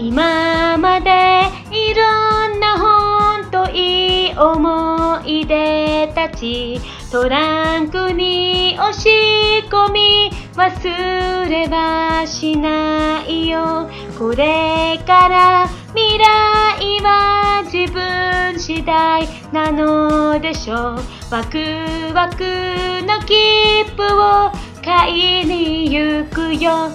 今までいろんな本といい思い出たち、トランクに押し込み忘れはしないよ。これから未来は自分次第なのでしょう。ワクワクの切符を買いに行くよ。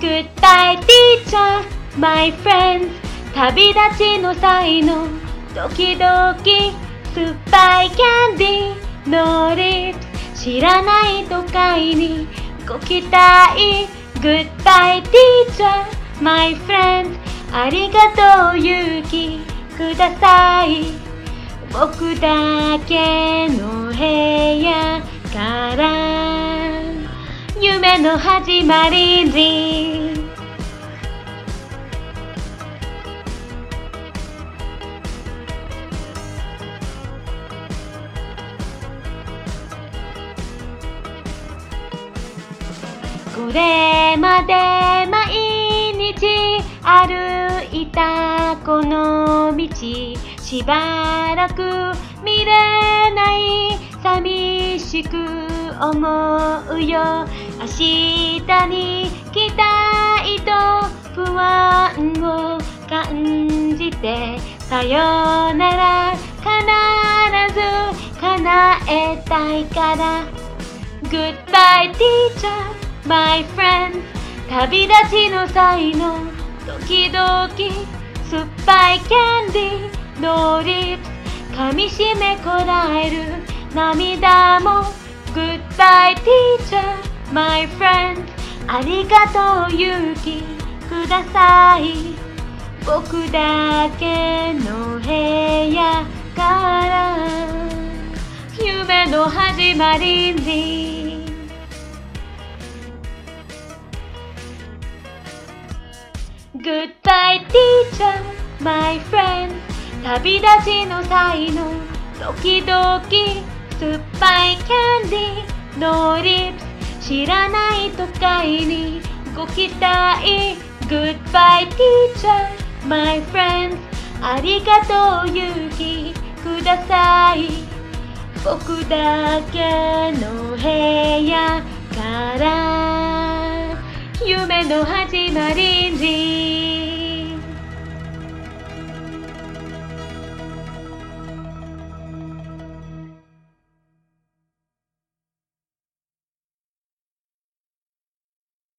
Goodbye teacher, my friends。 旅立ちの際のドキドキ、酸っぱいキャンディー、no lips。 知らない都会にご期待。 Goodbye teacher, my friends。 ありがとう勇気ください。僕だけの部屋から夢の始まりに。これまで毎日歩いたこの道、しばらく見れない寂しく思うよ。明日に期待と不安を感じて、さよなら必ず叶えたいから。 Goodbye teacher, my friend。 旅立ちの際のドキドキ、酸っぱいキャンディー、no lips。 噛みしめこらえる涙も。 Goodbye teacher、my friend。 ありがとう勇気ください。僕だけの部屋から夢の始まりに。Goodbye teacher, my friend。 旅立ちの際のドキドキ、酸っぱいキャンディー、no lips。知らない都会にご期待。 Goodbye teacher, my friends。 ありがとう勇気ください。僕だけの部屋から夢の始まり。